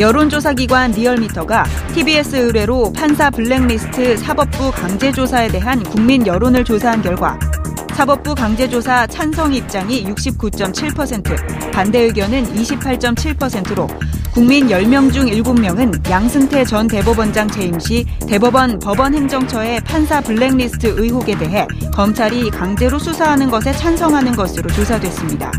여론조사기관 리얼미터가 TBS 의뢰로 판사 블랙리스트 사법부 강제조사에 대한 국민 여론을 조사한 결과 사법부 강제조사 찬성 입장이 69.7%, 반대 의견은 28.7%로 국민 10명 중 7명은 양승태 전 대법원장 재임 시 대법원 법원행정처의 판사 블랙리스트 의혹에 대해 검찰이 강제로 수사하는 것에 찬성하는 것으로 조사됐습니다.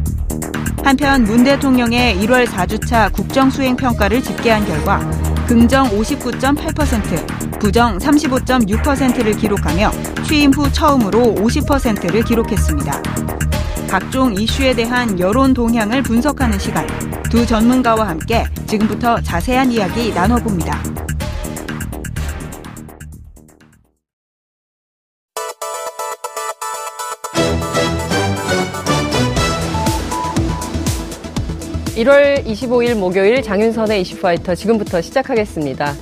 한편 문 대통령의 1월 4주차 국정수행평가를 집계한 결과 긍정 59.8%, 부정 35.6%를 기록하며 취임 후 처음으로 50%를 기록했습니다. 각종 이슈에 대한 여론 동향을 분석하는 시간, 두 전문가와 함께 지금부터 자세한 이야기 나눠봅니다. 목요일 장윤선의 이슈파이터 지금부터 시작하겠습니다.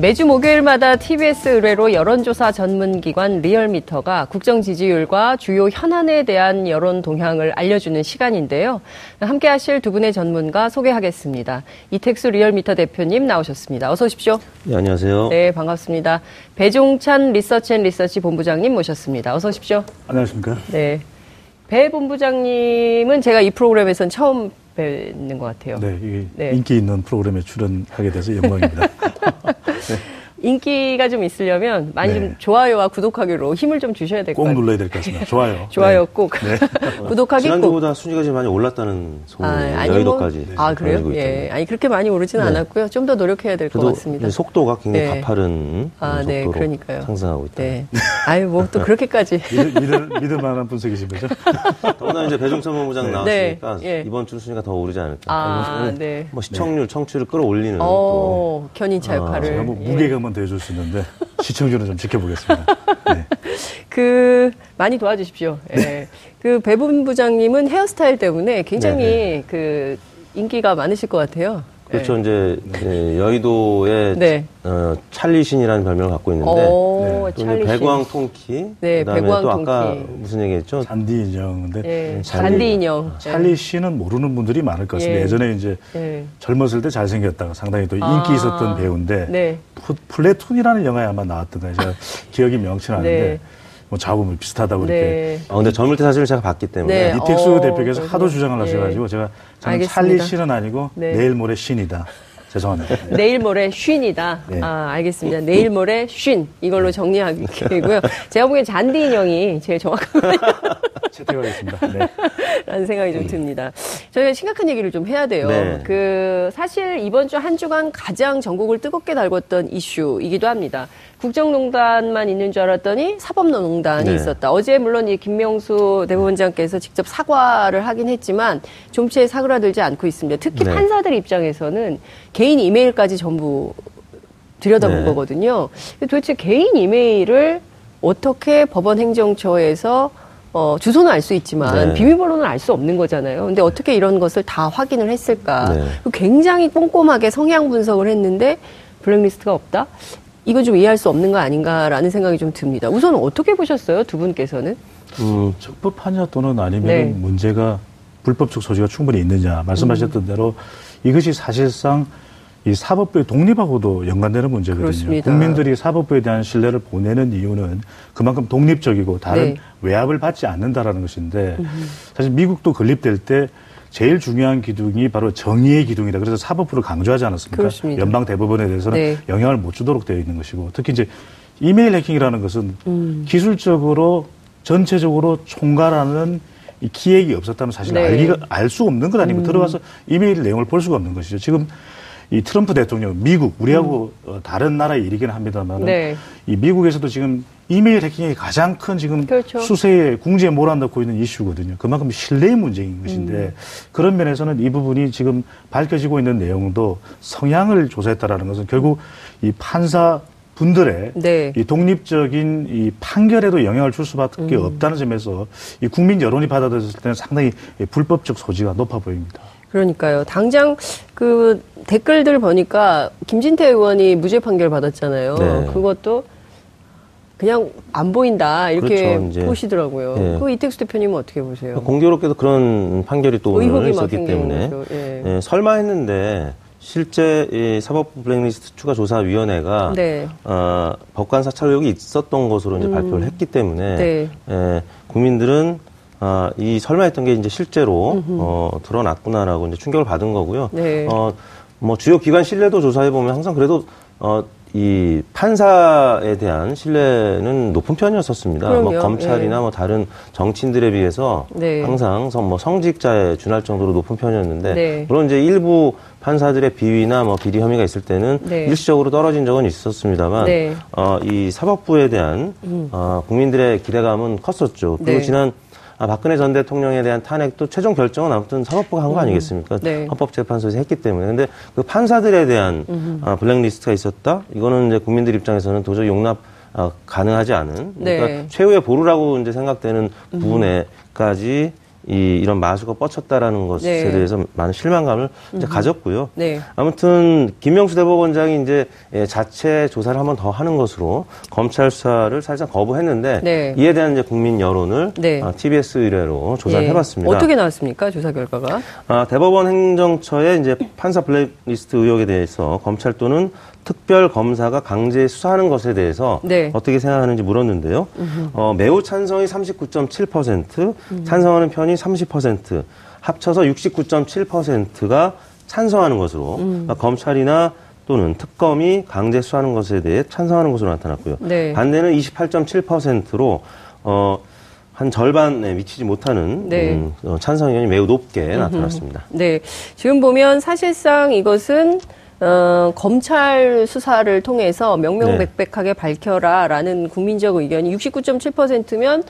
매주 목요일마다 TBS 의뢰로 여론조사 전문기관 리얼미터가 국정 지지율과 주요 현안에 대한 여론 동향을 알려주는 시간인데요. 함께하실 두 분의 전문가 소개하겠습니다. 이택수 리얼미터 대표님 나오셨습니다. 어서 오십시오. 네, 안녕하세요. 네, 반갑습니다. 배종찬 리서치앤리서치 본부장님 모셨습니다. 어서 오십시오. 안녕하십니까. 네, 배 본부장님은 제가 이 프로그램에서는 처음 뵙는 것 같아요. 네, 이게 네. 인기 있는 프로그램에 출연하게 돼서 영광입니다. 네. 인기가 좀 있으려면 많이 네. 좀 좋아요와 구독하기로 힘을 좀 주셔야 될 것 같아요. 꼭 눌러야 될 것 같습니다. 좋아요. 좋아요 네. 꼭. 네. 구독하기 지난주보다 꼭. 순위가 좀 많이 올랐다는 소문이 여의도까지. 아, 그래요? 예. 아니, 그렇게 많이 오르지는 네. 않았고요. 좀 더 노력해야 될 것 같습니다. 속도가 굉장히 네. 가파른 아, 속도로 네. 그러니까요. 상승하고 있다. 네. 아유, 뭐 또 그렇게까지. 믿을 만한 분석이신 거죠? 더구나 이제 배종찬 본부장 네. 나왔으니까 네. 이번 주 순위가 더 오르지 않을까. 아, 네. 뭐 시청률, 청취를 끌어올리는. 또. 견인차 역할을. 아, 뭐 무게가 한번 대줄 수 있는데 시청률은 좀 지켜보겠습니다. 네. 많이 도와주십시오. 네. 네. 배 본부장님은 헤어스타일 때문에 굉장히 네. 인기가 많으실 것 같아요. 그렇죠. 네. 이제 네. 여의도에 네. 찰리신이라는 별명을 갖고 있는데 오, 네. 찰리신. 배광통키. 네, 그다음에 배광통키. 또 아까 무슨 얘기했죠? 잔디인형인데. 네. 잔디인형. 찰리신은 모르는 분들이 많을 것 같습니다. 예. 예전에 이제 젊었을 때 잘생겼다가 상당히 또 인기 있었던 배우인데 네. 플래툰이라는 영화에 아마 나왔던데 제가 기억이 명확치 않은데. 네. 뭐 잡음을 비슷하다고 네. 이렇게. 아, 근데 젊을 때 사실 제가 봤기 때문에. 네. 이택수 대표께서 하도 주장을 하셔가지고 네. 저는 찰리 신은 아니고 네. 내일 모레 신이다. 죄송합니다. 내일 모레 쉰이다. 네. 아, 알겠습니다. 내일 모레 쉰. 이걸로 정리하고요. 제가 보기엔 잔디 인형이 제일 정확한 것 같아요. 채택하겠습니다. 네. 라는 생각이 좀 듭니다. 저희가 심각한 얘기를 좀 해야 돼요. 네. 사실 이번 주 한 주간 가장 전국을 뜨겁게 달궜던 이슈이기도 합니다. 국정농단만 있는 줄 알았더니 사법농단이 네. 있었다. 어제 물론 이 김명수 대법원장께서 직접 사과를 하긴 했지만 좀처에 사그라들지 않고 있습니다. 특히 네. 판사들 입장에서는 개인 이메일까지 전부 들여다본 네. 거거든요. 도대체 개인 이메일을 어떻게 법원행정처에서 주소는 알 수 있지만 네. 비밀번호는 알 수 없는 거잖아요. 근데 어떻게 이런 것을 다 확인을 했을까. 네. 굉장히 꼼꼼하게 성향 분석을 했는데 블랙리스트가 없다? 이건 좀 이해할 수 없는 거 아닌가라는 생각이 좀 듭니다. 우선 어떻게 보셨어요? 두 분께서는? 적법하냐 또는 아니면 네. 문제가 불법적 소지가 충분히 있느냐. 말씀하셨던 대로 이것이 사실상 이 사법부의 독립하고도 연관되는 문제거든요. 그렇습니다. 국민들이 사법부에 대한 신뢰를 보내는 이유는 그만큼 독립적이고 다른 네. 외압을 받지 않는다라는 것인데 사실 미국도 건립될 때 제일 중요한 기둥이 바로 정의의 기둥이다. 그래서 사법부를 강조하지 않았습니까? 그렇습니다. 연방 대법원에 대해서는 네. 영향을 못 주도록 되어 있는 것이고 특히 이제 이메일 해킹이라는 것은 기술적으로 전체적으로 총괄하는 이 기획이 없었다면 사실 네. 알 수 없는 것 아니고 들어가서 이메일 내용을 볼 수가 없는 것이죠. 지금 이 트럼프 대통령, 미국, 우리하고 다른 나라의 일이긴 합니다만 네. 이 미국에서도 지금 이메일 해킹이 가장 큰 지금 그렇죠. 수세에 궁지에 몰아넣고 있는 이슈거든요. 그만큼 신뢰의 문제인 것인데 그런 면에서는 이 부분이 지금 밝혀지고 있는 내용도 성향을 조사했다라는 것은 결국 이 판사 분들의 네. 이 독립적인 이 판결에도 영향을 줄 수밖에 없다는 점에서 이 국민 여론이 받아들였을 때는 상당히 불법적 소지가 높아 보입니다. 그러니까요. 당장 댓글들 보니까 김진태 의원이 무죄 판결 받았잖아요. 네. 그것도 그냥 안 보인다 이렇게 그렇죠, 보시더라고요. 네. 이택수 대표님은 어떻게 보세요? 공교롭게도 그런 판결이 또 오늘 있었기 때문에 예. 설마 했는데 실제 이 사법부 블랙리스트 추가 조사위원회가 네. 법관 사찰 의혹이 있었던 것으로 이제 발표를 했기 때문에 네. 예, 국민들은 이 설마했던 게 이제 실제로 드러났구나라고 이제 충격을 받은 거고요. 네. 뭐 주요 기관 신뢰도 조사해 보면 항상 그래도 이 판사에 대한 신뢰는 높은 편이었었습니다. 그럼요. 뭐 검찰이나 예. 뭐 다른 정치인들에 비해서 네. 항상 뭐 성직자에 준할 정도로 높은 편이었는데 네. 물론 이제 일부 판사들의 비위나 뭐 비리 혐의가 있을 때는 네. 일시적으로 떨어진 적은 있었습니다만 네. 이 사법부에 대한 국민들의 기대감은 컸었죠. 그리고 네. 지난 박근혜 전 대통령에 대한 탄핵도 최종 결정은 아무튼 사법부가 한 거 아니겠습니까? 네. 헌법재판소에서 했기 때문에. 근데 그 판사들에 대한 블랙리스트가 있었다? 이거는 이제 국민들 입장에서는 도저히 용납 가능하지 않은. 그러니까 네. 최후의 보루라고 이제 생각되는 부분에까지 이런 마수가 뻗쳤다라는 것에 네. 대해서 많은 실망감을 이제 가졌고요. 네. 아무튼 김명수 대법원장이 이제 자체 조사를 한 번 더 하는 것으로 검찰 수사를 사실상 거부했는데 네. 이에 대한 이제 국민 여론을 네. TBS 의뢰로 조사를 네. 해봤습니다. 어떻게 나왔습니까? 조사 결과가? 대법원 행정처의 이제 판사 블랙리스트 의혹에 대해서 검찰 또는 특별 검사가 강제 수사하는 것에 대해서 네. 어떻게 생각하는지 물었는데요. 매우 찬성이 39.7%, 찬성하는 편이 30%, 합쳐서 69.7%가 찬성하는 것으로 그러니까 검찰이나 또는 특검이 강제 수사하는 것에 대해 찬성하는 것으로 나타났고요. 네. 반대는 28.7%로 한 절반에 미치지 못하는 네. 찬성 의견이 매우 높게 나타났습니다. 네, 지금 보면 사실상 이것은 검찰 수사를 통해서 명명백백하게 밝혀라라는 국민적 의견이 69.7%면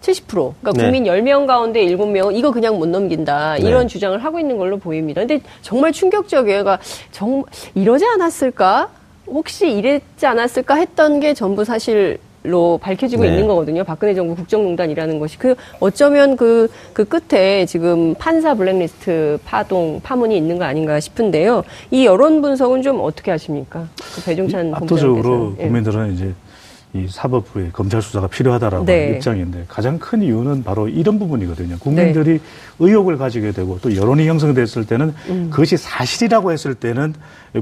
70%. 그러니까 네. 국민 10명 가운데 7명은 이거 그냥 못 넘긴다. 이런 네. 주장을 하고 있는 걸로 보입니다. 근데 정말 충격적이에요. 그러니까 정말 이러지 않았을까? 혹시 이랬지 않았을까 했던 게 전부 사실로 밝혀지고 네. 있는 거거든요. 박근혜 정부 국정농단이라는 것이. 어쩌면 그 끝에 지금 판사 블랙리스트 파문이 있는 거 아닌가 싶은데요. 이 여론 분석은 좀 어떻게 하십니까? 배종찬 본부장께서. 압도적으로 국민들은 이제 이 사법부의 검찰 수사가 필요하다라고 네. 하는 입장인데 가장 큰 이유는 바로 이런 부분이거든요. 국민들이 네. 의혹을 가지게 되고 또 여론이 형성됐을 때는 그것이 사실이라고 했을 때는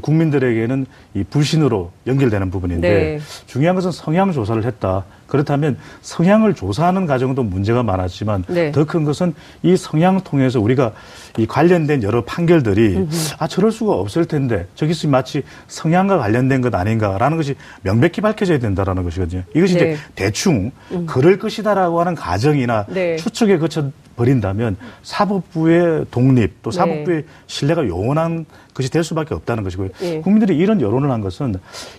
국민들에게는 이 불신으로 연결되는 부분인데 네. 중요한 것은 성향 조사를 했다. 그렇다면 성향을 조사하는 과정도 문제가 많았지만 네. 더 큰 것은 이 성향 통해서 우리가 이 관련된 여러 판결들이 저럴 수가 없을 텐데 저것이 마치 성향과 관련된 것 아닌가라는 것이 명백히 밝혀져야 된다라는 것이거든요. 이것이 네. 이제 대충 그럴 것이다라고 하는 가정이나 네. 추측에 거쳐 버린다면 사법부의 독립 또 사법부의 네. 신뢰가 요원한 것이 될 수밖에 없다는 것이고요. 네. 국민들이 이런 여론을 한 것은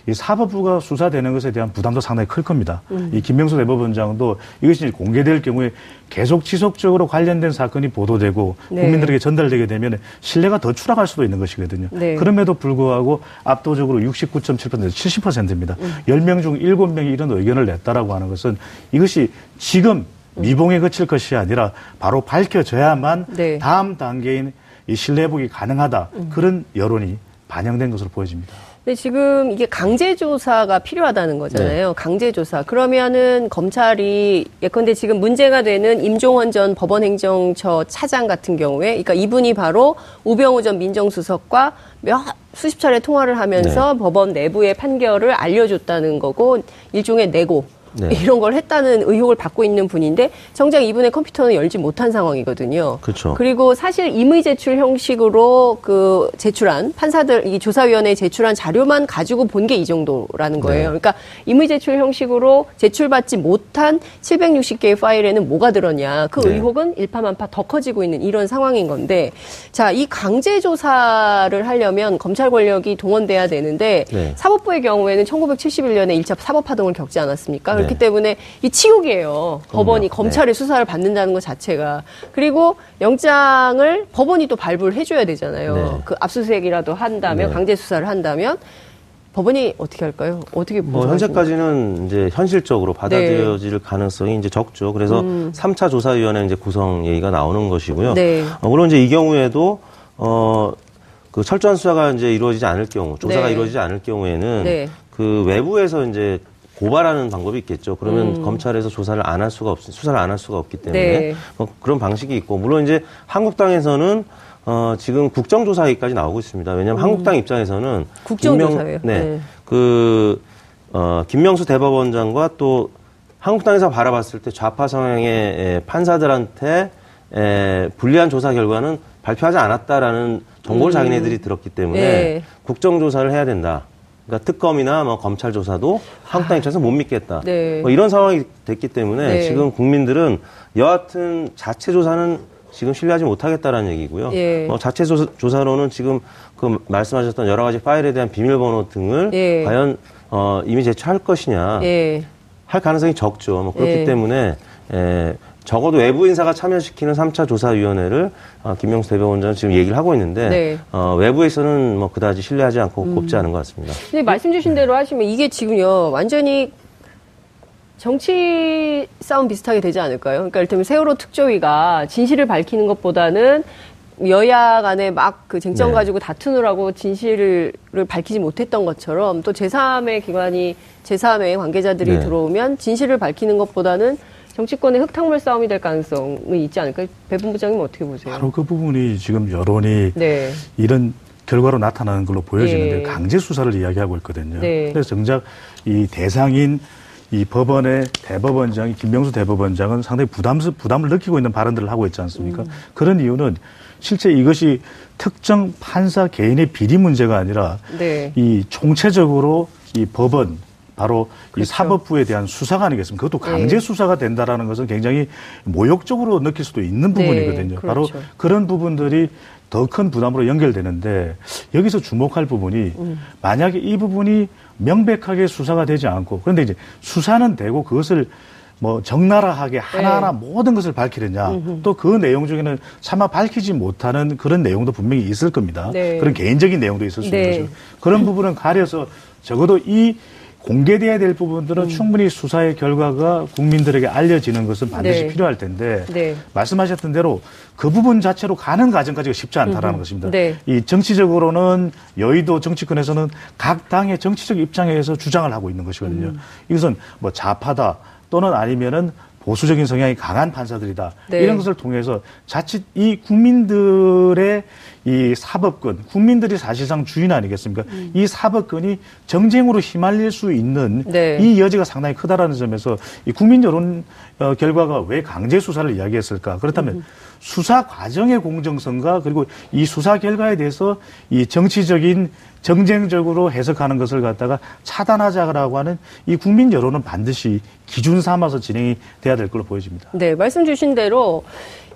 이 사법부가 수사되는 것에 대한 부담도 상당히 클 겁니다. 이 김명수 대법원장도 이것이 공개될 경우에 계속 지속적으로 관련된 사건이 보도되고 네. 국민들에게 전달되게 되면 신뢰가 더 추락할 수도 있는 것이거든요. 네. 그럼에도 불구하고 압도적으로 69.7%, 70%입니다. 10명 중 7명이 이런 의견을 냈다라고 하는 것은 이것이 지금 미봉에 그칠 것이 아니라 바로 밝혀져야만 네. 다음 단계인 이 신뢰회복이 가능하다. 그런 여론이 반영된 것으로 보여집니다. 근데 지금 이게 강제조사가 필요하다는 거잖아요. 네. 강제조사. 그러면은 검찰이 예컨대 지금 문제가 되는 임종원 전 법원행정처 차장 같은 경우에 그러니까 이분이 바로 우병우 전 민정수석과 수십 차례 통화를 하면서 네. 법원 내부의 판결을 알려줬다는 거고 일종의 내고. 네. 이런 걸 했다는 의혹을 받고 있는 분인데 정작 이분의 컴퓨터는 열지 못한 상황이거든요. 그렇죠. 그리고 사실 임의 제출 형식으로 그 제출한 판사들 이 조사위원회에 제출한 자료만 가지고 본 게 이 정도라는 거예요. 네. 그러니까 임의 제출 형식으로 제출받지 못한 760개의 파일에는 뭐가 들었냐. 그 네. 의혹은 일파만파 더 커지고 있는 이런 상황인 건데 자, 이 강제 조사를 하려면 검찰 권력이 동원돼야 되는데 네. 사법부의 경우에는 1971년에 1차 사법파동을 겪지 않았습니까? 그렇기 때문에 이 치욕이에요. 법원이 검찰의 네. 수사를 받는다는 것 자체가. 그리고 영장을 법원이 또 발부를 해줘야 되잖아요. 네. 그 압수수색이라도 한다면 네. 강제 수사를 한다면 법원이 어떻게 할까요? 어떻게 뭐 현재까지는 이제 현실적으로 받아들여질 네. 가능성이 이제 적죠. 그래서 3차 조사위원회 이제 구성 얘기가 나오는 것이고요. 네. 물론 이제 이 경우에도 그 철저한 수사가 이제 이루어지지 않을 경우, 조사가 네. 이루어지지 않을 경우에는 네. 그 외부에서 이제 고발하는 방법이 있겠죠. 그러면 검찰에서 조사를 안 할 수가 없기 때문에 네. 그런 방식이 있고 물론 이제 한국당에서는 지금 국정조사 얘기까지 나오고 있습니다. 왜냐하면 한국당 입장에서는 국정조사예요. 김명수 대법원장과 또 한국당에서 바라봤을 때 좌파 성향의 판사들한테 불리한 조사 결과는 발표하지 않았다라는 정보를 자기네들이 들었기 때문에 국정조사를 해야 된다. 그러니까 특검이나 뭐 검찰 조사도 한국당 입장에서 못 믿겠다. 네. 뭐 이런 상황이 됐기 때문에 지금 국민들은 여하튼 자체 조사는 지금 신뢰하지 못하겠다라는 얘기고요. 뭐 자체 조사로는 지금 그 말씀하셨던 여러 가지 파일에 대한 비밀번호 등을 과연 이미 제출할 것이냐 할 가능성이 적죠. 뭐 그렇기 때문에 적어도 외부 인사가 참여시키는 3차 조사위원회를 김명수 대법원장은 지금 얘기를 하고 있는데 외부에서는 뭐 그다지 신뢰하지 않고 곱지 않은 것 같습니다. 근데 말씀 주신 대로 하시면 이게 지금요 완전히 정치 싸움 비슷하게 되지 않을까요? 그러니까 이를테면 세월호 특조위가 진실을 밝히는 것보다는 여야 간에 막 그 쟁점 가지고 다투느라고 진실을 밝히지 못했던 것처럼 또 제3의 기관이 제3의 관계자들이 들어오면 진실을 밝히는 것보다는 정치권의 흙탕물 싸움이 될 가능성이 있지 않을까요? 배 본부장님 어떻게 보세요? 바로 그 부분이 지금 여론이 이런 결과로 나타나는 걸로 보여지는데 강제 수사를 이야기하고 있거든요. 그래서 정작 이 대상인 이 법원의 대법원장이 김명수 대법원장은 상당히 부담을 느끼고 있는 발언들을 하고 있지 않습니까? 그런 이유는 실제 이것이 특정 판사 개인의 비리 문제가 아니라 이 총체적으로 이 법원 바로 이 사법부에 대한 수사가 아니겠습니까? 그것도 강제 수사가 된다라는 것은 굉장히 모욕적으로 느낄 수도 있는 부분이거든요. 바로 그런 부분들이 더 큰 부담으로 연결되는데 여기서 주목할 부분이 만약에 이 부분이 명백하게 수사가 되지 않고 그런데 이제 수사는 되고 그것을 뭐 적나라하게 하나하나 모든 것을 밝히느냐 또 그 내용 중에는 차마 밝히지 못하는 그런 내용도 분명히 있을 겁니다. 그런 개인적인 내용도 있을 수 있는 거죠. 그런 부분은 가려서 적어도 이 공개돼야 될 부분들은 충분히 수사의 결과가 국민들에게 알려지는 것은 반드시 필요할 텐데 말씀하셨던 대로 그 부분 자체로 가는 과정까지가 쉽지 않다라는 것입니다. 이 정치적으로는 여의도 정치권에서는 각 당의 정치적 입장에서 주장을 하고 있는 것이거든요. 이것은 뭐 좌파다 또는 아니면은 보수적인 성향이 강한 판사들이다. 이런 것을 통해서 자칫 이 국민들의 이 사법권, 국민들이 사실상 주인 아니겠습니까? 이 사법권이 정쟁으로 휘말릴 수 있는 이 여지가 상당히 크다라는 점에서 이 국민 여론 결과가 왜 강제 수사를 이야기했을까? 그렇다면 수사 과정의 공정성과 그리고 이 수사 결과에 대해서 이 정치적인 정쟁적으로 해석하는 것을 갖다가 차단하자라고 하는 이 국민 여론은 반드시 기준 삼아서 진행이 돼야 될 걸로 보여집니다. 네, 말씀 주신 대로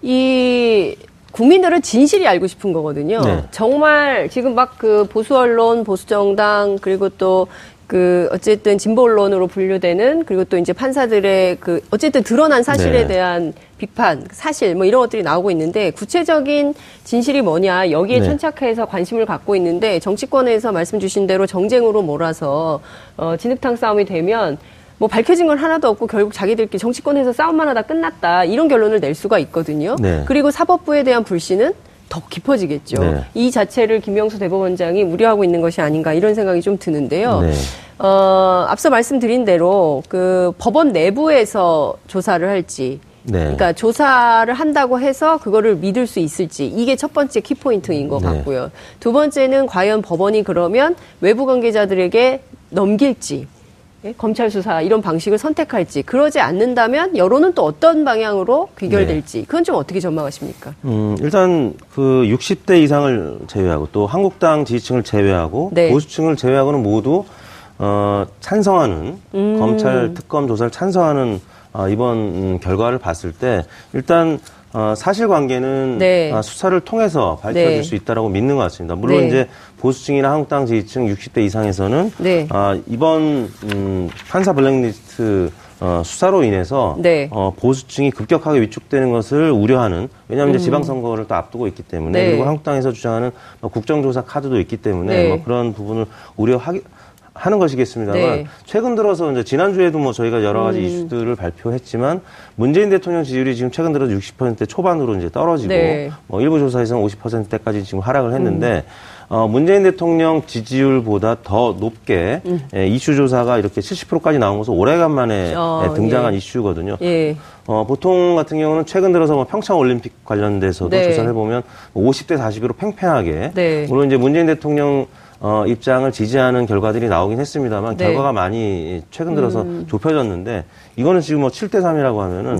이 국민들은 진실이 알고 싶은 거거든요. 정말 지금 막 그 보수 언론, 보수 정당 그리고 또 그 어쨌든 진보 언론으로 분류되는 그리고 또 이제 판사들의 그 어쨌든 드러난 사실에 대한 비판, 사실 뭐 이런 것들이 나오고 있는데 구체적인 진실이 뭐냐 여기에 천착해서 관심을 갖고 있는데 정치권에서 말씀 주신 대로 정쟁으로 몰아서 진흙탕 싸움이 되면 뭐 밝혀진 건 하나도 없고 결국 자기들끼리 정치권에서 싸움만 하다 끝났다 이런 결론을 낼 수가 있거든요. 그리고 사법부에 대한 불신은 더 깊어지겠죠. 이 자체를 김명수 대법원장이 우려하고 있는 것이 아닌가 이런 생각이 좀 드는데요. 앞서 말씀드린 대로 그 법원 내부에서 조사를 할지 그러니까 조사를 한다고 해서 그거를 믿을 수 있을지 이게 첫 번째 키포인트인 것 같고요. 두 번째는 과연 법원이 그러면 외부 관계자들에게 넘길지 검찰 수사 이런 방식을 선택할지 그러지 않는다면 여론은 또 어떤 방향으로 귀결될지 그건 좀 어떻게 전망하십니까? 일단 그 60대 이상을 제외하고 또 한국당 지지층을 제외하고 보수층을 제외하고는 모두 찬성하는 검찰 특검 조사를 찬성하는 이번 결과를 봤을 때 일단 사실관계는 수사를 통해서 밝혀질 수 있다라고 믿는 것 같습니다. 물론 이제 보수층이나 한국당 지지층 60대 이상에서는 이번 판사 블랙리스트 수사로 인해서 보수층이 급격하게 위축되는 것을 우려하는 왜냐하면 이제 지방선거를 또 앞두고 있기 때문에 그리고 한국당에서 주장하는 국정조사 카드도 있기 때문에 뭐 그런 부분을 하는 것이겠습니다만 최근 들어서 이제 지난주에도 뭐 저희가 여러 가지 이슈들을 발표했지만 문재인 대통령 지지율이 지금 최근 들어서 60% 초반으로 이제 떨어지고 뭐 일부 조사에서는 50%대까지 지금 하락을 했는데 문재인 대통령 지지율보다 더 높게 이슈 조사가 이렇게 70%까지 나온 것은 오래간만에 등장한 이슈거든요. 예. 보통 같은 경우는 최근 들어서 뭐 평창올림픽 관련돼서도 조사를 해보면 50대 40으로 팽팽하게 물론 이제 문재인 대통령 입장을 지지하는 결과들이 나오긴 했습니다만 결과가 많이 최근 들어서 좁혀졌는데 이거는 지금 뭐 7대 3이라고 하면은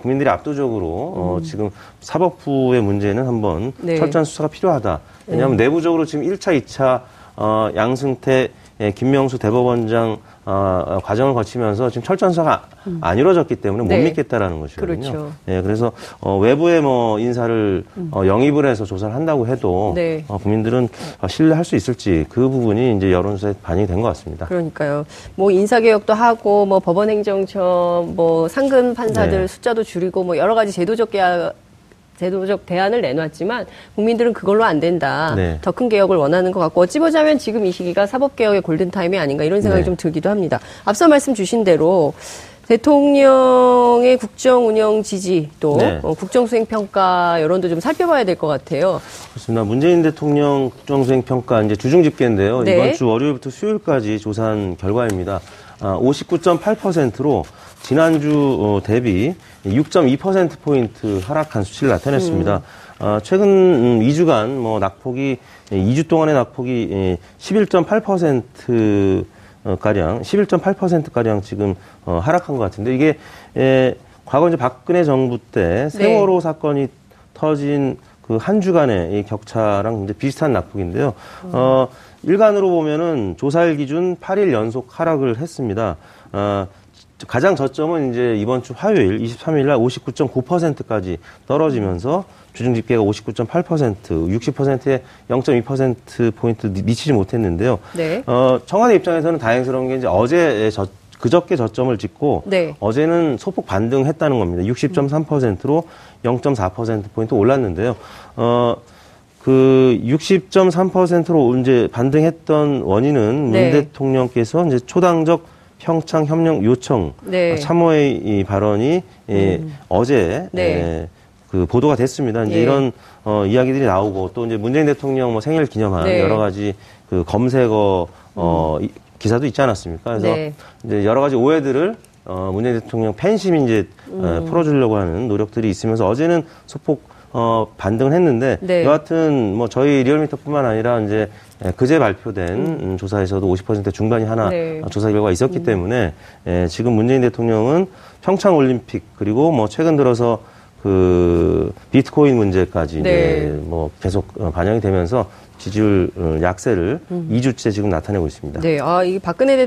국민들이 압도적으로 지금 사법부의 문제는 한번 철저한 수사가 필요하다. 왜냐하면 내부적으로 지금 1차, 2차 양승태, 김명수 대법원장 과정을 거치면서 지금 철저한 수사가 안 이루어졌기 때문에 못 믿겠다라는 것이거든요. 그렇죠. 예, 그래서 외부의 뭐 인사를 영입을 해서 조사를 한다고 해도 국민들은 신뢰할 수 있을지 그 부분이 이제 여론조사에 반영이 된 것 같습니다. 그러니까요. 뭐 인사개혁도 하고 뭐 법원행정처 뭐 상금 판사들 숫자도 줄이고 뭐 여러 가지 제도적 대안을 내놨지만 국민들은 그걸로 안 된다. 더 큰 개혁을 원하는 것 같고 어찌 보자면 지금 이 시기가 사법개혁의 골든타임이 아닌가 이런 생각이 좀 들기도 합니다. 앞서 말씀 주신 대로 대통령의 국정운영 지지 또 국정수행평가 여론도 좀 살펴봐야 될 것 같아요. 그렇습니다. 문재인 대통령 국정수행평가 이제 주중집계인데요. 이번 주 월요일부터 수요일까지 조사한 결과입니다. 59.8%로 지난주 대비 6.2%포인트 하락한 수치를 나타냈습니다. 최근 2주간 뭐 낙폭이 2주 동안의 낙폭이 11.8%가량 지금 하락한 것 같은데 이게 과거 이제 박근혜 정부 때 세월호 사건이 터진 그 한 주간의 이 격차랑 이제 비슷한 낙폭인데요. 일간으로 보면은 조사일 기준 8일 연속 하락을 했습니다. 가장 저점은 이제 이번 주 화요일 23일 날 59.9%까지 떨어지면서 주중 집계가 59.8%, 60%에 0.2%포인트 미치지 못했는데요. 청와대 입장에서는 다행스러운 게 이제 어제 그저께 저점을 찍고 어제는 소폭 반등했다는 겁니다. 60.3%로 0.4%포인트 올랐는데요. 그 60.3%로 이제 반등했던 원인은 문 대통령께서 이제 초당적 평창 협력 요청 참호의 이 발언이 어제 그 보도가 됐습니다. 이제 이런 이야기들이 나오고 또 이제 문재인 대통령 뭐 생일 기념한 여러 가지 그 검색어 기사도 있지 않았습니까? 그래서 이제 여러 가지 오해들을 문재인 대통령 팬심이 이제 풀어주려고 하는 노력들이 있으면서 어제는 소폭 반등을 했는데 여하튼 뭐 저희 리얼미터뿐만 아니라 이제 그제 발표된 조사에서도 50% 중반이 하나 조사 결과가 있었기 때문에 지금 문재인 대통령은 평창 올림픽 그리고 뭐 최근 들어서 그 비트코인 문제까지 이제 뭐 계속 반영이 되면서 지지율 약세를 2주째 지금 나타내고 있습니다. 네, 아, 이게 박근혜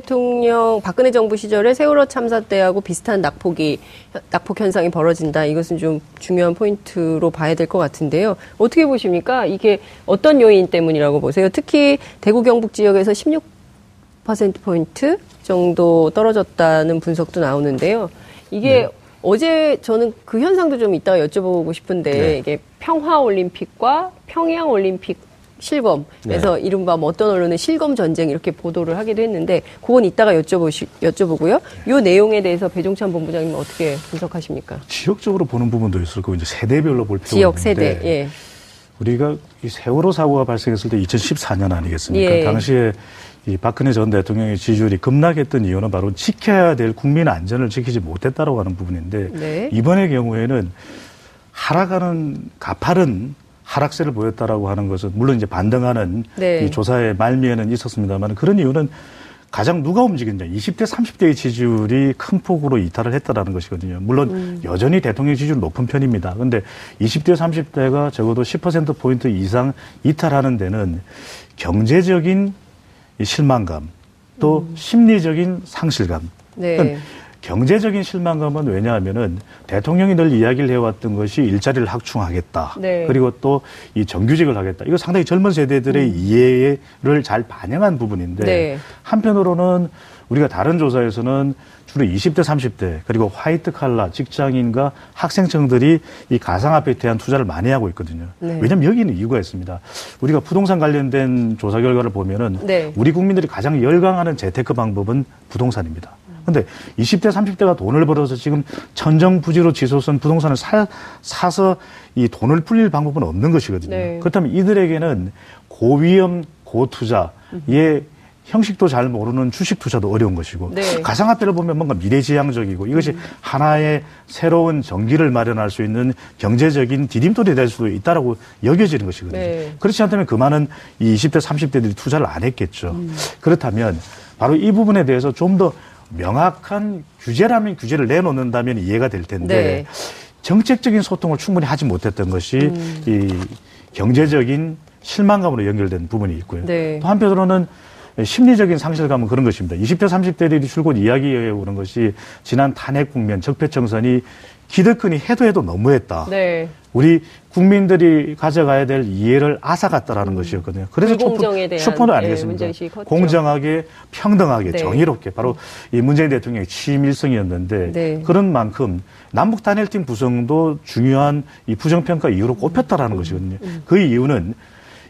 정부 시절에 세월호 참사 때하고 비슷한 낙폭 현상이 벌어진다. 이것은 좀 중요한 포인트로 봐야 될 것 같은데요. 어떻게 보십니까? 이게 어떤 요인 때문이라고 보세요? 특히 대구 경북 지역에서 16%포인트 정도 떨어졌다는 분석도 나오는데요. 이게 어제 저는 그 현상도 좀 이따가 여쭤보고 싶은데 이게 평화올림픽과 평양올림픽 실검에서 이른바 뭐 어떤 언론은 실검 전쟁 이렇게 보도를 하기도 했는데 그건 이따가 여쭤보고요. 이 내용에 대해서 배종찬 본부장님은 어떻게 분석하십니까? 지역적으로 보는 부분도 있을 거고 이제 세대별로 볼 필요가 있는데 세대, 우리가 이 세월호 사고가 발생했을 때 2014년 아니겠습니까? 당시에 이 박근혜 전 대통령의 지지율이 급락했던 이유는 바로 지켜야 될 국민 안전을 지키지 못했다라고 하는 부분인데 이번의 경우에는 하락하는 가파른 하락세를 보였다라고 하는 것은 물론 이제 반등하는 이 조사의 말미에는 있었습니다만 그런 이유는 가장 누가 움직였냐 20대 30대의 지지율이 큰 폭으로 이탈을 했다라는 것이거든요. 물론 여전히 대통령 지지율 높은 편입니다. 그런데 20대 30대가 적어도 10%포인트 이상 이탈하는 데는 경제적인 이 실망감 또 심리적인 상실감. 그러니까 경제적인 실망감은 왜냐하면은 대통령이 늘 이야기를 해왔던 것이 일자리를 확충하겠다. 그리고 또 이 정규직을 하겠다. 이거 상당히 젊은 세대들의 이해를 잘 반영한 부분인데 한편으로는 우리가 다른 조사에서는 주로 20대, 30대 그리고 화이트 칼라 직장인과 학생층들이 이 가상화폐에 대한 투자를 많이 하고 있거든요. 왜냐하면 여기는 이유가 있습니다. 우리가 부동산 관련된 조사 결과를 보면은 우리 국민들이 가장 열광하는 재테크 방법은 부동산입니다. 근데 20대, 30대가 돈을 벌어서 지금 천정부지로 지솟은 부동산을 사서 이 돈을 풀릴 방법은 없는 것이거든요. 그렇다면 이들에게는 고위험, 고투자의 형식도 잘 모르는 주식 투자도 어려운 것이고 네. 가상화폐를 보면 뭔가 미래지향적이고 이것이 하나의 새로운 전기를 마련할 수 있는 경제적인 디딤돌이 될 수도 있다라고 여겨지는 것이거든요. 네. 그렇지 않다면 그만은 이 20대, 30대들이 투자를 안 했겠죠. 그렇다면 바로 이 부분에 대해서 좀 더 명확한 규제라면 규제를 내놓는다면 이해가 될 텐데 네. 정책적인 소통을 충분히 하지 못했던 것이 이 경제적인 실망감으로 연결된 부분이 있고요. 네. 또 한편으로는 심리적인 상실감은 그런 것입니다. 20대, 30대들이 줄곧 이야기해 오는 것이 지난 탄핵 국면, 적폐청산이 기득권이 해도 해도 너무했다. 네. 우리 국민들이 가져가야 될 이해를 앗아갔다라는 것이었거든요. 그래서 촛불 아니겠습니까? 예, 공정하게, 평등하게, 네. 정의롭게 바로 이 문재인 대통령의 취임 일성이었는데 네. 그런 만큼 남북 단일팀 구성도 중요한 이 부정평가 이유로 꼽혔다라는 것이거든요. 그 이유는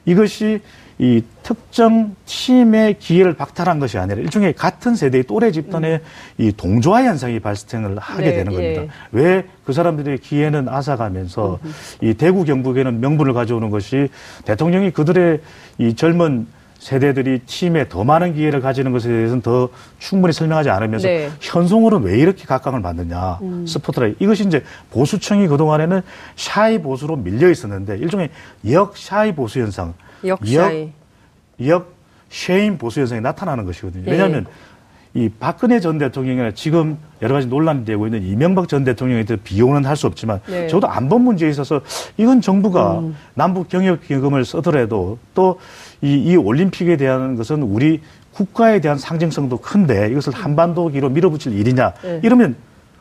이것이 이 특정 팀의 기회를 박탈한 것이 아니라 일종의 같은 세대의 또래 집단의 이 동조화 현상이 발생을 하게 네, 되는 겁니다. 예. 왜 그 사람들의 기회는 앗아가면서 이 대구 경북에는 명분을 가져오는 것이 대통령이 그들의 이 젊은 세대들이 팀에 더 많은 기회를 가지는 것에 대해서는 더 충분히 설명하지 않으면서 네. 현송월은 왜 이렇게 각광을 받느냐 스포트라이트 이것이 이제 보수층이 그동안에는 샤이 보수로 밀려 있었는데 일종의 역 샤이 보수 현상 역 쉐임 보수 현상이 나타나는 것이거든요. 왜냐하면 이 박근혜 전 대통령이나 지금 여러 가지 논란이 되고 있는 이명박 전 대통령에 대해 비용은 할 수 없지만 네. 저도 안보 문제에 있어서 이건 정부가 남북 경협 기금을 쓰더라도 또 이 올림픽에 대한 것은 우리 국가에 대한 상징성도 큰데 이것을 한반도기로 밀어붙일 일이냐 이러면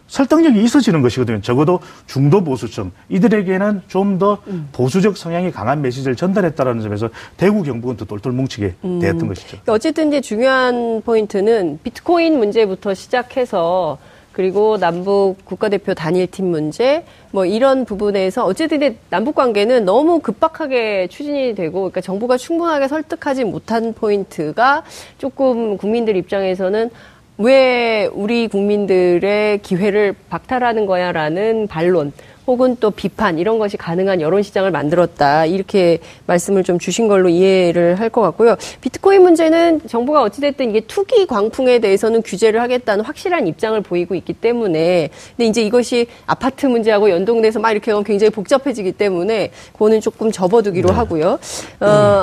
설득력이 있어지는 것이거든요. 적어도 중도 보수층 이들에게는 좀 더 보수적 성향이 강한 메시지를 전달했다라는 점에서 대구 경북은 또 똘똘 뭉치게 되었던 것이죠. 어쨌든 이제 중요한 포인트는 비트코인 문제부터 시작해서 그리고 남북 국가대표 단일팀 문제 뭐 이런 부분에서 어쨌든 남북 관계는 너무 급박하게 추진이 되고 그러니까 정부가 충분하게 설득하지 못한 포인트가 조금 국민들 입장에서는 왜 우리 국민들의 기회를 박탈하는 거야라는 반론 혹은 또 비판 이런 것이 가능한 여론시장을 만들었다 이렇게 말씀을 좀 주신 걸로 이해를 할 것 같고요. 비트코인 문제는 정부가 어찌됐든 이게 투기 광풍에 대해서는 규제를 하겠다는 확실한 입장을 보이고 있기 때문에 근데 이제 이것이 아파트 문제하고 연동돼서 막 이렇게 하면 굉장히 복잡해지기 때문에 그거는 조금 접어두기로 하고요.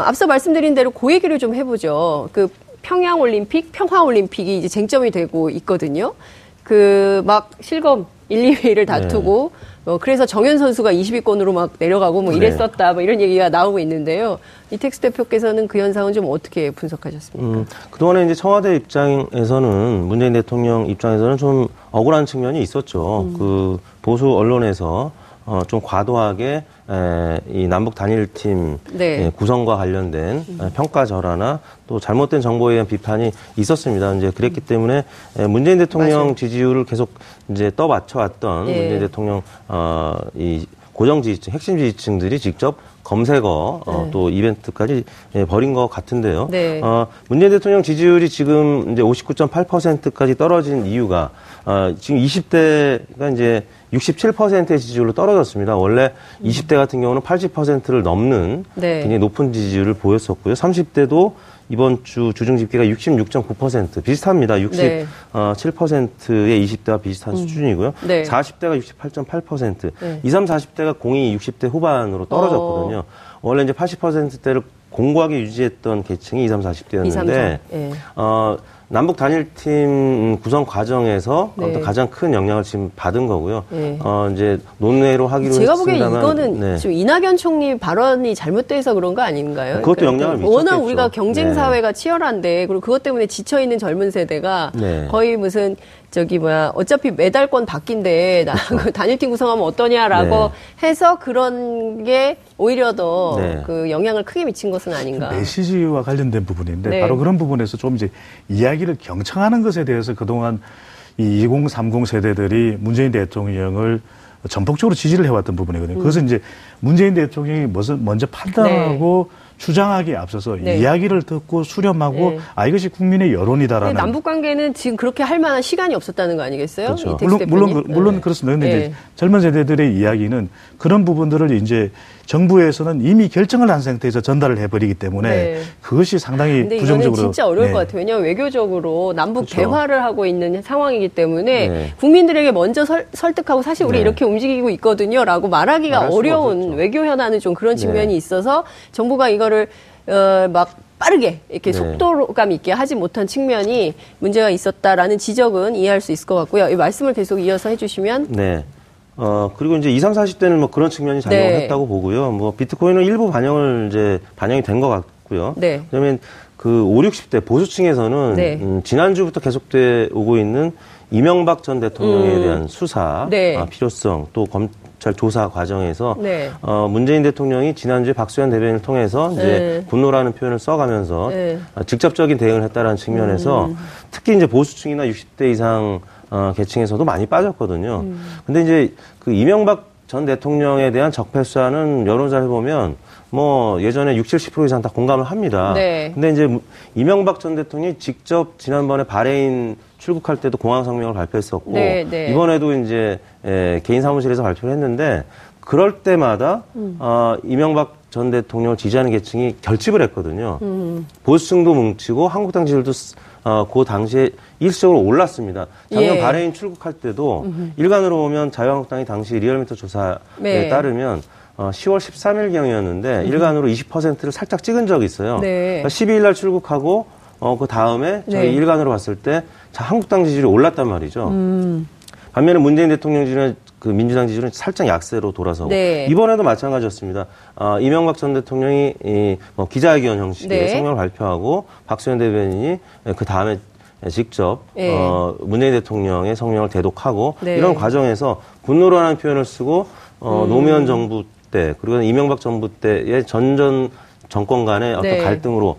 앞서 말씀드린 대로 그 얘기를 좀 해보죠. 그 평양올림픽, 평화올림픽이 이제 쟁점이 되고 있거든요. 그 막 실검 1, 2회를 다투고 그래서 정현 선수가 20위권으로 막 내려가고 뭐 이랬었다 뭐 이런 얘기가 나오고 있는데요. 이택수 대표께서는 그 현상은 좀 어떻게 분석하셨습니까? 그동안에 이제 청와대 입장에서는 문재인 대통령 입장에서는 좀 억울한 측면이 있었죠. 그 보수 언론에서 좀 과도하게 이 남북 단일팀 네. 구성과 관련된 평가절하나 또 잘못된 정보에 대한 비판이 있었습니다. 이제 그랬기 때문에 문재인 대통령 맞아요. 지지율을 계속 이제 떠맞춰왔던 예. 문재인 대통령 이 고정 지지층, 핵심 지지층들이 직접 검색어 또 이벤트까지 벌인 것 같은데요. 네. 문재인 대통령 지지율이 지금 이제 59.8%까지 떨어진 이유가 지금 20대가 이제 67%의 지지율로 떨어졌습니다. 원래 20대 같은 경우는 80%를 넘는 네. 굉장히 높은 지지율을 보였었고요. 30대도 이번 주 주중 집계가 66.9% 비슷합니다. 67%의 20대와 비슷한 수준이고요. 네. 40대가 68.8%. 네. 20, 40대가 공이 60대 후반으로 떨어졌거든요. 원래 이제 80%대를 공고하게 유지했던 계층이 20, 40대였는데 네. 남북 단일팀 구성 과정에서 네. 가장 큰 영향을 지금 받은 거고요. 네. 이제 논외로 하기로 했습니다만 제가 보기엔 이거는 네. 지금 이낙연 총리 발언이 잘못돼서 그런 거 아닌가요? 그것도 그러니까 영향을 미쳤겠죠. 워낙 우리가 경쟁 사회가 치열한데 그리고 그것 때문에 지쳐 있는 젊은 세대가 네. 거의 무슨 어차피 메달권 바뀐데 단일팀 구성하면 어떠냐라고 네. 해서 그런 게 오히려 더 그 영향을 크게 미친 것은 아닌가. 메시지와 관련된 부분인데 네. 바로 그런 부분에서 좀 이제 이야기를 경청하는 것에 대해서 그동안 이 2030 세대들이 문재인 대통령을 전폭적으로 지지를 해왔던 부분이거든요. 그것은 이제 문재인 대통령이 먼저 판단하고 네. 주장하기에 앞서서 네. 이야기를 듣고 수렴하고 네. 아 이것이 국민의 여론이다라는. 남북 관계는 지금 그렇게 할 만한 시간이 없었다는 거 아니겠어요? 그렇죠. 물론 그렇습니다. 그런데 네. 이제 젊은 세대들의 이야기는 그런 부분들을 이제 정부에서는 이미 결정을 한 상태에서 전달을 해버리기 때문에 네. 그것이 상당히 근데 부정적으로. 이거는 진짜 어려울 네. 것 같아요. 왜냐하면 외교적으로 남북 그렇죠. 대화를 하고 있는 상황이기 때문에 네. 국민들에게 먼저 설득하고 사실 우리 네. 이렇게 움직이고 있거든요라고 말하기가 어려운 없었죠. 외교 현안은 좀 그런 측면이 네. 있어서 정부가 이거를 막 빠르게 이렇게 네. 속도감 있게 하지 못한 측면이 문제가 있었다라는 지적은 이해할 수 있을 것 같고요. 이 말씀을 계속 이어서 해주시면. 네. 그리고 이제 20, 30대는 뭐 그런 측면이 작용했다고 네. 보고요. 뭐 비트코인은 일부 반영이 된 것 같고요. 네. 그러면 그 5, 60대 보수층에서는 네. 지난주부터 계속돼 오고 있는 이명박 전 대통령에 대한 수사 네. 필요성 또 검찰 조사 과정에서 네. 문재인 대통령이 지난주에 박수현 대변인을 통해서 이제 분노라는 표현을 써가면서 네. 직접적인 대응을 했다라는 측면에서 특히 이제 보수층이나 60대 이상 계층에서도 많이 빠졌거든요. 근데 이제 그 이명박 전 대통령에 대한 적폐 수사는 여론조사를 보면 뭐 예전에 60, 70% 이상 다 공감을 합니다. 네. 근데 이제 이명박 전 대통령이 직접 지난번에 바레인 출국할 때도 공항 성명을 발표했었고 네, 네. 이번에도 이제 개인 사무실에서 발표를 했는데 그럴 때마다 이명박 전 대통령을 지지하는 계층이 결집을 했거든요. 보수층도 뭉치고 한국당 지지율도 그 당시에 일시적으로 올랐습니다. 작년 예. 바레인 출국할 때도 일간으로 보면 자유한국당이 당시 리얼미터 조사에 네. 따르면 10월 13일경이었는데 일간으로 20%를 살짝 찍은 적이 있어요. 네. 그러니까 12일 날 출국하고 그 다음에 저희 네. 일간으로 봤을 때 한국당 지지율이 올랐단 말이죠. 반면에 문재인 대통령 지지율은 그 민주당 지지율은 살짝 약세로 돌아서고 네. 이번에도 마찬가지였습니다. 이명박 전 대통령이 뭐 기자회견 형식의 네. 성명을 발표하고 박수현 대변인이 그 다음에 직접 네. 문재인 대통령의 성명을 대독하고 네. 이런 과정에서 분노라는 표현을 쓰고 노무현 정부 때 그리고 이명박 정부 때의 전전 정권 간의 어떤 네. 갈등으로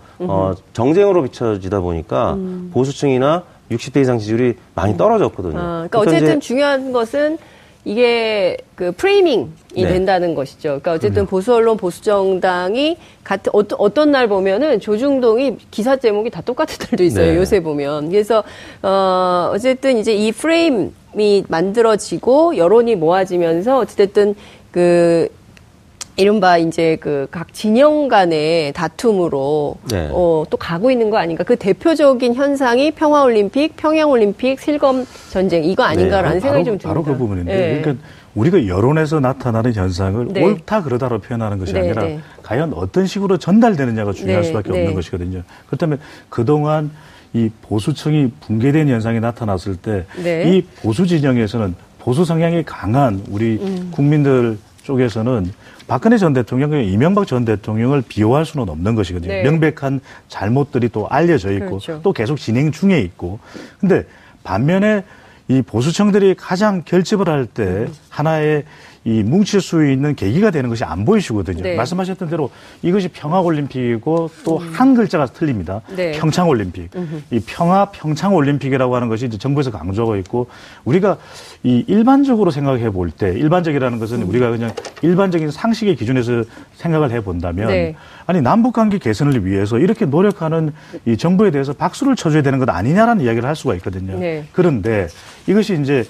정쟁으로 비춰지다 보니까 보수층이나 60대 이상 지지율이 많이 떨어졌거든요. 그러니까 어쨌든 중요한 것은 이게 그 프레이밍이 네. 된다는 것이죠. 그러니까 어쨌든 보수 언론, 보수 정당이 같은 어떤 날 보면은 조중동이 기사 제목이 다 똑같은 날도 있어요. 네. 요새 보면. 그래서 어쨌든 이제 이 프레임이 만들어지고 여론이 모아지면서 어쨌든 그 이른바 이제 그 각 진영 간의 다툼으로 네. 또 가고 있는 거 아닌가. 그 대표적인 현상이 평화올림픽, 평양올림픽, 실검 전쟁 이거 아닌가라는 네, 생각이 좀 듭니다. 바로 그 부분인데. 네. 그러니까 우리가 여론에서 나타나는 현상을 네. 옳다 그러다로 표현하는 것이 네, 아니라 네. 과연 어떤 식으로 전달되느냐가 중요할 네, 수밖에 네. 없는 것이거든요. 그렇다면 그동안 이 보수층이 붕괴된 현상이 나타났을 때 이 네. 보수 진영에서는 보수 성향이 강한 우리 국민들 쪽에서는 박근혜 전 대통령과 이명박 전 대통령을 비호할 수는 없는 것이거든요. 네. 명백한 잘못들이 또 알려져 있고 그렇죠. 또 계속 진행 중에 있고. 근데 반면에 이 보수층들이 가장 결집을 할 때 하나의 이 뭉칠 수 있는 계기가 되는 것이 안 보이시거든요. 네. 말씀하셨던 대로 이것이 평화올림픽이고 또 한 글자가 틀립니다. 네. 평창올림픽. 이 평창올림픽이라고 하는 것이 이제 정부에서 강조하고 있고 우리가 이 일반적으로 생각해 볼 때 일반적이라는 것은 우리가 그냥 일반적인 상식의 기준에서 생각을 해 본다면 네. 아니 남북관계 개선을 위해서 이렇게 노력하는 이 정부에 대해서 박수를 쳐줘야 되는 것 아니냐라는 이야기를 할 수가 있거든요. 네. 그런데 이것이 이제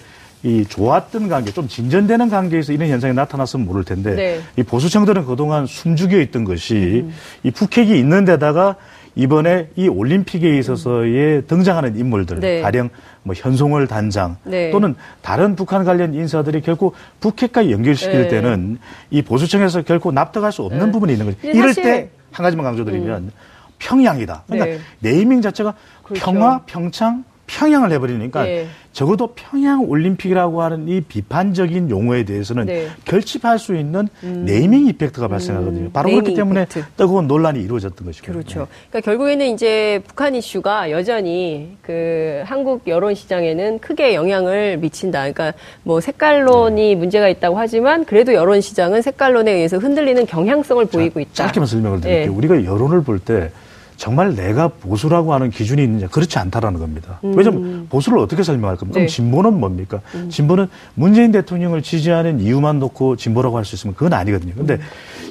이 좋았던 관계, 좀 진전되는 관계에서 이런 현상이 나타났으면 모를 텐데 네. 이 보수층들은 그동안 숨죽여 있던 것이 이 북핵이 있는 데다가 이번에 이 올림픽에 있어서의 등장하는 인물들, 네. 가령 뭐 현송월 단장 네. 또는 다른 북한 관련 인사들이 결코 북핵과 연결시킬 네. 때는 이 보수층에서 결코 납득할 수 없는 네. 부분이 있는 거죠. 이럴 때 한 가지만 강조드리면 평양이다. 그러니까 네. 네이밍 자체가 그렇죠. 평화, 평창, 평양을 해버리니까 네. 적어도 평양올림픽이라고 하는 이 비판적인 용어에 대해서는 네. 결집할 수 있는 네이밍 이펙트가 발생하거든요. 바로 그렇기 때문에 뜨거운 논란이 이루어졌던 것이고요. 그렇죠. 네. 그러니까 결국에는 이제 북한 이슈가 여전히 그 한국 여론 시장에는 크게 영향을 미친다. 그러니까 뭐 색깔론이 문제가 있다고 하지만 그래도 여론 시장은 색깔론에 의해서 흔들리는 경향성을 보이고 있다. 짧게만 설명을 드릴게요. 네. 우리가 여론을 볼 때 정말 내가 보수라고 하는 기준이 있느냐 그렇지 않다라는 겁니다. 왜냐하면 보수를 어떻게 설명할 겁니까? 그럼 진보는 뭡니까? 진보는 문재인 대통령을 지지하는 이유만 놓고 진보라고 할 수 있으면 그건 아니거든요. 그런데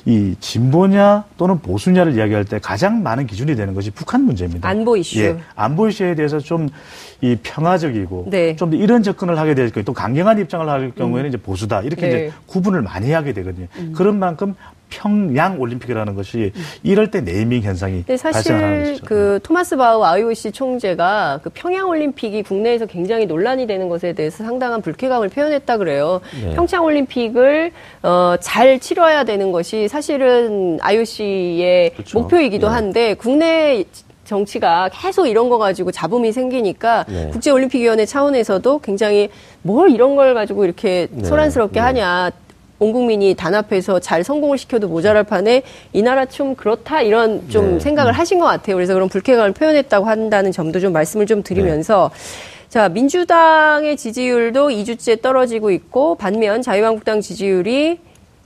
이 진보냐 또는 보수냐를 이야기할 때 가장 많은 기준이 되는 것이 북한 문제입니다. 안보 이슈. 예, 안보 이슈에 대해서 좀 이 평화적이고 네. 좀 이런 접근을 하게 될 경우 또 강경한 입장을 할 경우에는 이제 보수다 이렇게 네. 이제 구분을 많이 하게 되거든요. 그런 만큼 평양 올림픽이라는 것이 이럴 때 네이밍 현상이 발생하는 것이죠. 사실 그 토마스 바우 IOC 총재가 그 평양 올림픽이 국내에서 굉장히 논란이 되는 것에 대해서 상당한 불쾌감을 표현했다 그래요. 네. 평창 올림픽을 잘 치러야 되는 것이 사실은 IOC의 그렇죠. 목표이기도 네. 한데 국내 정치가 계속 이런 거 가지고 잡음이 생기니까 네. 국제올림픽위원회 차원에서도 굉장히 뭘 이런 걸 가지고 이렇게 네. 소란스럽게 네. 하냐. 온 국민이 단합해서 잘 성공을 시켜도 모자랄 판에 이 나라 좀 그렇다 이런 좀 네. 생각을 하신 것 같아요. 그래서 그런 불쾌감을 표현했다고 한다는 점도 좀 말씀을 좀 드리면서 네. 자, 민주당의 지지율도 2주째 떨어지고 있고 반면 자유한국당 지지율이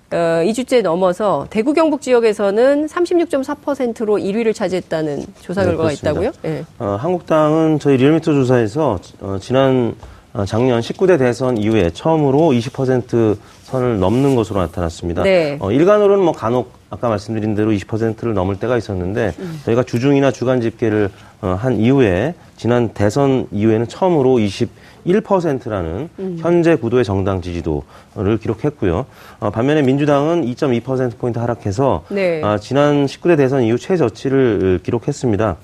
2주째 넘어서 대구 경북 지역에서는 36.4%로 1위를 차지했다는 조사 결과가 네, 있다고요? 네. 한국당은 저희 리얼미터 조사에서 작년 19대 대선 이후에 처음으로 20% 선을 넘는 것으로 나타났습니다. 네. 일간으로는 뭐 간혹 아까 말씀드린 대로 20%를 넘을 때가 있었는데 저희가 주중이나 주간 집계를 한 이후에 지난 대선 이후에는 처음으로 21%라는 현재 구도의 정당 지지도를 기록했고요. 반면에 민주당은 2.2%포인트 하락해서 네. 지난 19대 대선 이후 최저치를 기록했습니다.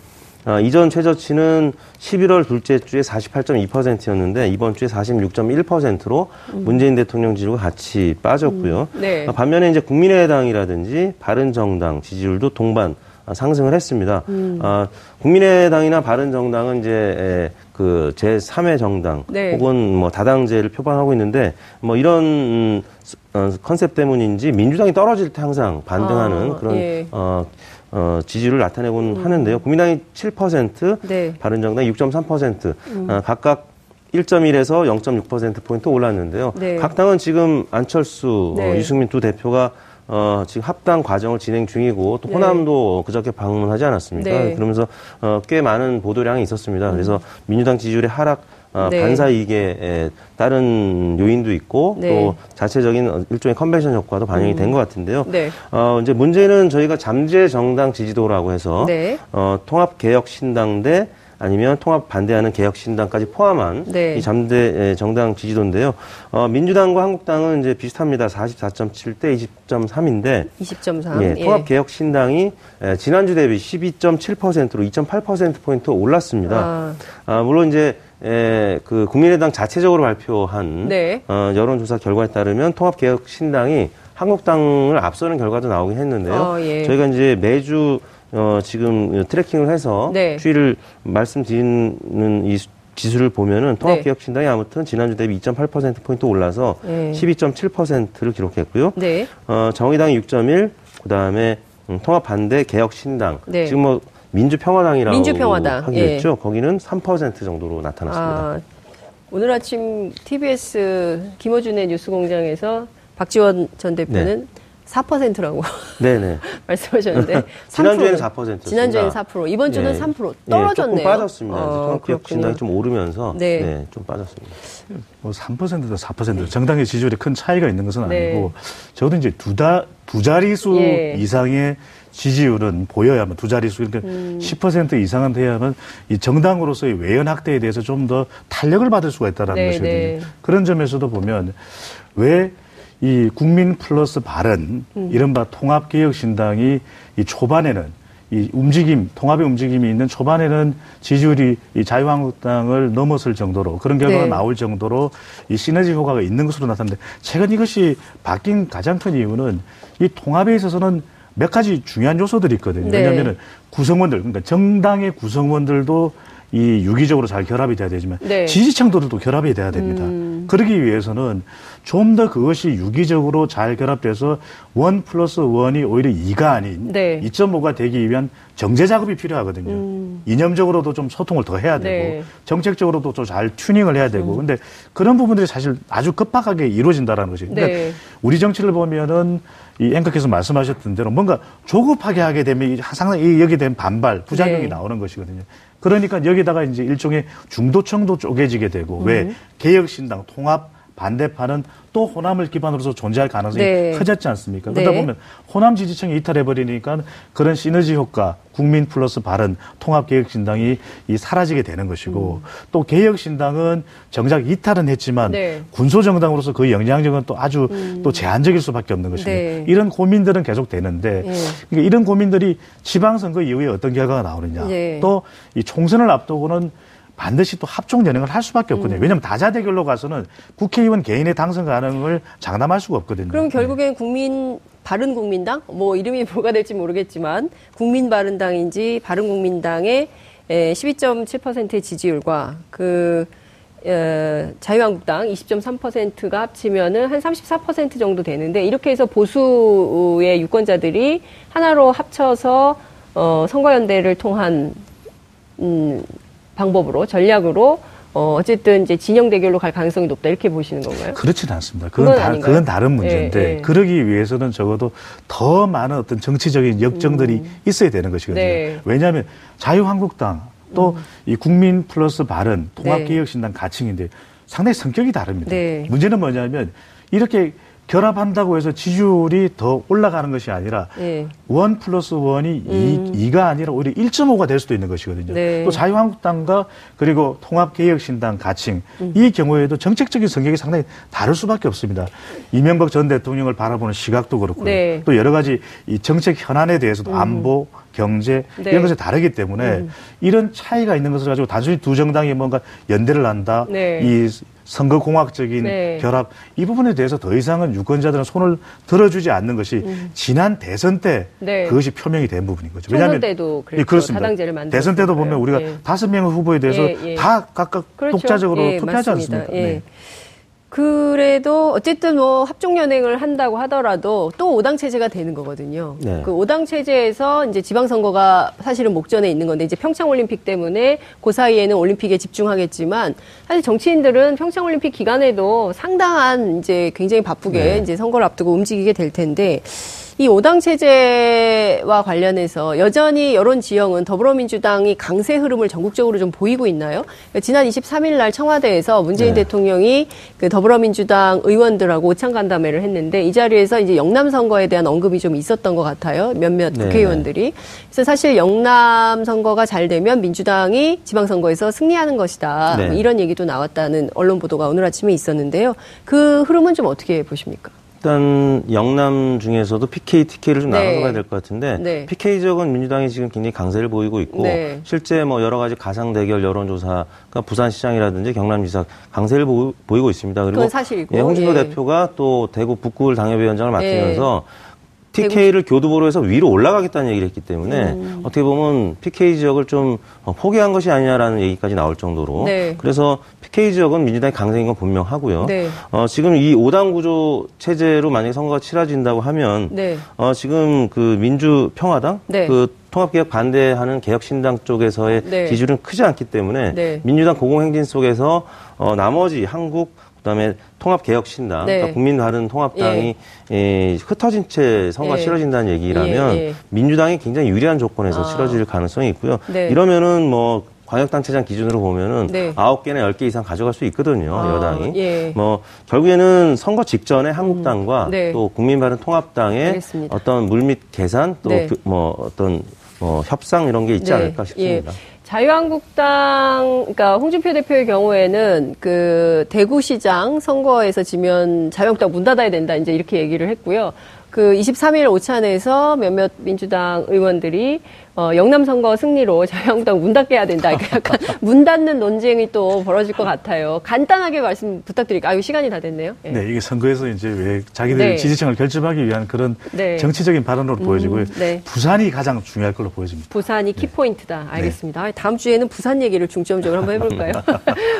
이전 최저치는 11월 둘째 주에 48.2%였는데 이번 주에 46.1%로 문재인 대통령 지지율과 같이 빠졌고요. 네. 반면에 이제 국민의당이라든지 바른정당 지지율도 동반 상승을 했습니다. 국민의당이나 바른정당은 이제 그 제3의 정당 네. 혹은 뭐 다당제를 표방하고 있는데 뭐 이런 컨셉 때문인지 민주당이 떨어질 때 항상 반등하는 그런 예. 지지율을 나타내곤 하는데요. 국민당이 7%, 네. 바른정당이 6.3%, 각각 1.1에서 0.6%포인트 올랐는데요. 네. 각 당은 지금 안철수, 네. 유승민 두 대표가 지금 합당 과정을 진행 중이고 또 호남도 네. 그저께 방문하지 않았습니까? 네. 그러면서 꽤 많은 보도량이 있었습니다. 그래서 민주당 지지율의 하락 네. 반사이익에 다른 요인도 있고 네. 또 자체적인 일종의 컨벤션 효과도 반영이 된 것 같은데요. 네. 이제 문제는 저희가 잠재 정당 지지도라고 해서 네. 통합개혁신당 대 아니면 통합 반대하는 개혁신당까지 포함한 네. 이 잠재 정당 지지도인데요. 민주당과 한국당은 이제 비슷합니다. 44.7대 20.3인데 20.3. 예, 통합 개혁신당이 지난주 대비 12.7%로 2.8%포인트 올랐습니다. 물론 이제 그 국민의당 자체적으로 발표한 네. 여론조사 결과에 따르면 통합개혁신당이 한국당을 앞서는 결과도 나오긴 했는데요. 예. 저희가 이제 매주 지금 트래킹을 해서 네. 추이를 말씀드리는 이 지수를 보면은 통합개혁신당이 아무튼 지난주 대비 2.8%포인트 올라서 12.7%를 기록했고요. 네. 정의당이 6.1, 그 다음에 통합반대개혁신당. 네. 지금 뭐 민주평화당이라고 하기로 했죠. 거기는 3% 정도로 나타났습니다. 오늘 아침 TBS 김어준의 뉴스공장에서 박지원 전 대표는 네. 4%라고 네네. 말씀하셨는데 지난주에는 4%였습니다. 지난주에는 4%, 이번 주는 네. 3% 떨어졌네요. 조금 빠졌습니다. 통합개혁신당이 좀 오르면서 네. 네, 좀 빠졌습니다. 뭐 3%도 4%도 네. 정당의 지지율에 큰 차이가 있는 것은 네. 아니고 적어도 이제 두 자릿수 예. 이상의 지지율은 보여야만 두 자릿수 그러니까 10% 이상은 돼야만 이 정당으로서의 외연 확대에 대해서 좀 더 탄력을 받을 수가 있다는 네, 것이거든요. 네. 그런 점에서도 보면 왜 이 국민 플러스 바른 이른바 통합개혁신당이 이 초반에는 이 움직임 통합의 움직임이 있는 초반에는 지지율이 이 자유한국당을 넘어설 정도로 그런 결과가 네. 나올 정도로 이 시너지 효과가 있는 것으로 나타났는데 최근 이것이 바뀐 가장 큰 이유는 이 통합에 있어서는 몇 가지 중요한 요소들이 있거든요. 네. 왜냐하면 구성원들, 그러니까 정당의 구성원들도 이 유기적으로 잘 결합이 돼야 되지만 네. 지지층들도 결합이 돼야 됩니다. 그러기 위해서는 좀 더 그것이 유기적으로 잘 결합돼서 1+1이 오히려 2가 아닌 네. 2.5가 되기 위한 정제 작업이 필요하거든요. 이념적으로도 좀 소통을 더 해야 되고 네. 정책적으로도 좀 잘 튜닝을 해야 되고 근데 그런 부분들이 사실 아주 급박하게 이루어진다라는 것이에요. 그러니까 네. 우리 정치를 보면은 이 앵커께서 말씀하셨던 대로 뭔가 조급하게 하게 되면 상당히 여기에 대한 반발, 부작용이 네. 나오는 것이거든요. 그러니까 여기다가 이제 일종의 중도층도 쪼개지게 되고 왜 개혁신당, 통합, 반대파는 또 호남을 기반으로서 존재할 가능성이 커졌지 않습니까? 그러다 보면 호남 지지층이 이탈해버리니까 그런 시너지 효과, 국민 플러스 바른 통합개혁신당이 사라지게 되는 것이고 또 개혁신당은 정작 이탈은 했지만 군소정당으로서 그 영향력은 또 아주 또 제한적일 수밖에 없는 것입니다. 이런 고민들은 계속 되는데 그러니까 이런 고민들이 지방선거 이후에 어떤 결과가 나오느냐 또 이 총선을 앞두고는 반드시 또 합종 연행을 할 수밖에 없거든요. 왜냐하면 다자 대결로 가서는 국회의원 개인의 당선 가능을 장담할 수가 없거든요. 그럼 결국엔 국민 바른 국민당, 뭐 이름이 뭐가 될지 모르겠지만 국민 바른당인지 바른 국민당의 12.7%의 지지율과 그 자유한국당 20.3%가 합치면은 한 34% 정도 되는데 이렇게 해서 보수의 유권자들이 하나로 합쳐서 선거연대를 통한 방법으로 전략으로 어쨌든 이제 진영 대결로 갈 가능성이 높다 이렇게 보시는 건가요? 그렇지는 않습니다. 그건 다른 문제인데 그러기 위해서는 적어도 더 많은 어떤 정치적인 역정들이 있어야 되는 것이거든요. 왜냐하면 자유한국당 또 이 국민 플러스 바른 통합개혁신당 가칭인데 상당히 성격이 다릅니다. 문제는 뭐냐면 이렇게 결합한다고 해서 지지율이 더 올라가는 것이 아니라 1 플러스 1이 2가 아니라 오히려 1.5가 될 수도 있는 것이거든요. 또 자유한국당과 그리고 통합개혁신당 가칭 이 경우에도 정책적인 성격이 상당히 다를 수밖에 없습니다. 이명박 전 대통령을 바라보는 시각도 그렇고요. 또 여러 가지 이 정책 현안에 대해서도 안보, 경제 이런 것이 다르기 때문에 이런 차이가 있는 것을 가지고 단순히 두 정당이 뭔가 연대를 한다. 이 선거공학적인 결합 이 부분에 대해서 더 이상은 유권자들은 손을 들어주지 않는 것이 지난 대선 때 그것이 표명이 된 부분인 거죠. 왜냐하면 대선 때도 다당제를 만들었어요. 대선 때도 보면 우리가 5명의 후보에 대해서 다 각각 독자적으로 투표하지 않습니까? 그래도 어쨌든 뭐 합종연행을 한다고 하더라도 또 5당 체제가 되는 거거든요. 그 5당 체제에서 이제 지방선거가 사실은 목전에 있는 건데 이제 평창올림픽 때문에 그 사이에는 올림픽에 집중하겠지만 사실 정치인들은 평창올림픽 기간에도 상당한 이제 굉장히 바쁘게 이제 선거를 앞두고 움직이게 될 텐데 이 5당 체제와 관련해서 여전히 여론 지형은 더불어민주당이 강세 흐름을 전국적으로 좀 보이고 있나요? 그러니까 지난 23일 날 청와대에서 문재인 대통령이 그 더불어민주당 의원들하고 오찬 간담회를 했는데 이 자리에서 이제 영남 선거에 대한 언급이 좀 있었던 것 같아요. 몇몇 국회의원들이. 그래서 사실 영남 선거가 잘 되면 민주당이 지방선거에서 승리하는 것이다. 뭐 이런 얘기도 나왔다는 언론 보도가 오늘 아침에 있었는데요. 그 흐름은 좀 어떻게 보십니까? 일단 영남 중에서도 PK, TK를 좀 나눠서 가야 될 것 같은데 PK 지역은 민주당이 지금 굉장히 강세를 보이고 있고 실제 뭐 여러 가지 가상 대결 여론조사, 그러니까 부산시장이라든지 경남지사 강세를 보이고 있습니다. 그리고 그건 사실이고. 홍준표 대표가 또 대구 북구을 당협위원장을 맡으면서 TK를 교두보로 해서 위로 올라가겠다는 얘기를 했기 때문에 어떻게 보면 PK 지역을 좀 포기한 것이 아니냐라는 얘기까지 나올 정도로 그래서 PK 지역은 민주당이 강세인 건 분명하고요. 지금 이 5당 구조 체제로 만약에 선거가 치러진다고 하면 지금 그 민주평화당 그 통합개혁 반대하는 개혁신당 쪽에서의 지지율은 크지 않기 때문에 민주당 고공행진 속에서 나머지 한국 그다음에 통합개혁신당, 그러니까 국민바른 통합당이 흩어진 채 선거가 치러진다는 얘기라면 민주당이 굉장히 유리한 조건에서 치러질 가능성이 있고요. 이러면은 뭐 광역단체장 기준으로 보면은 9개나 10개 이상 가져갈 수 있거든요. 여당이. 뭐 결국에는 선거 직전에 한국당과 또 국민바른 통합당의 어떤 물밑 계산 또 뭐 어떤 뭐 협상 이런 게 있지 않을까 싶습니다. 자유한국당, 그러니까 홍준표 대표의 경우에는 그 대구시장 선거에서 지면 자유한국당 문 닫아야 된다 이제 이렇게 얘기를 했고요. 그 23일 오찬에서 몇몇 민주당 의원들이 영남 선거 승리로 자유한국당 문 닫게 해야 된다. 그러니까 약간 문 닫는 논쟁이 또 벌어질 것 같아요. 간단하게 말씀 부탁드릴게요. 아유, 시간이 다 됐네요. 이게 선거에서 이제 왜 자기들 지지층을 결집하기 위한 그런 정치적인 발언으로 보여지고요. 부산이 가장 중요할 걸로 보여집니다. 부산이 키포인트다. 알겠습니다. 다음 주에는 부산 얘기를 중점적으로 한번 해볼까요?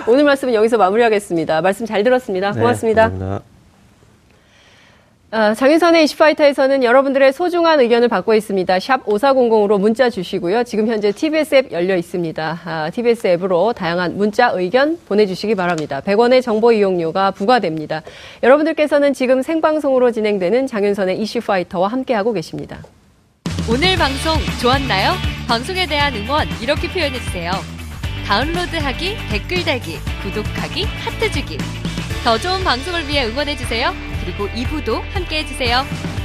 오늘 말씀은 여기서 마무리하겠습니다. 말씀 잘 들었습니다. 고맙습니다. 감사합니다. 장윤선의 이슈파이터에서는 여러분들의 소중한 의견을 받고 있습니다. 샵 5400으로 문자 주시고요. 지금 현재 TBS 앱 열려 있습니다. TBS 앱으로 다양한 문자 의견 보내주시기 바랍니다. 100원의 정보 이용료가 부과됩니다. 여러분들께서는 지금 생방송으로 진행되는 장윤선의 이슈파이터와 함께하고 계십니다. 오늘 방송 좋았나요? 방송에 대한 응원 이렇게 표현해주세요. 다운로드하기, 댓글 달기, 구독하기, 하트 주기. 더 좋은 방송을 위해 응원해주세요. 그리고 2부도 함께해주세요.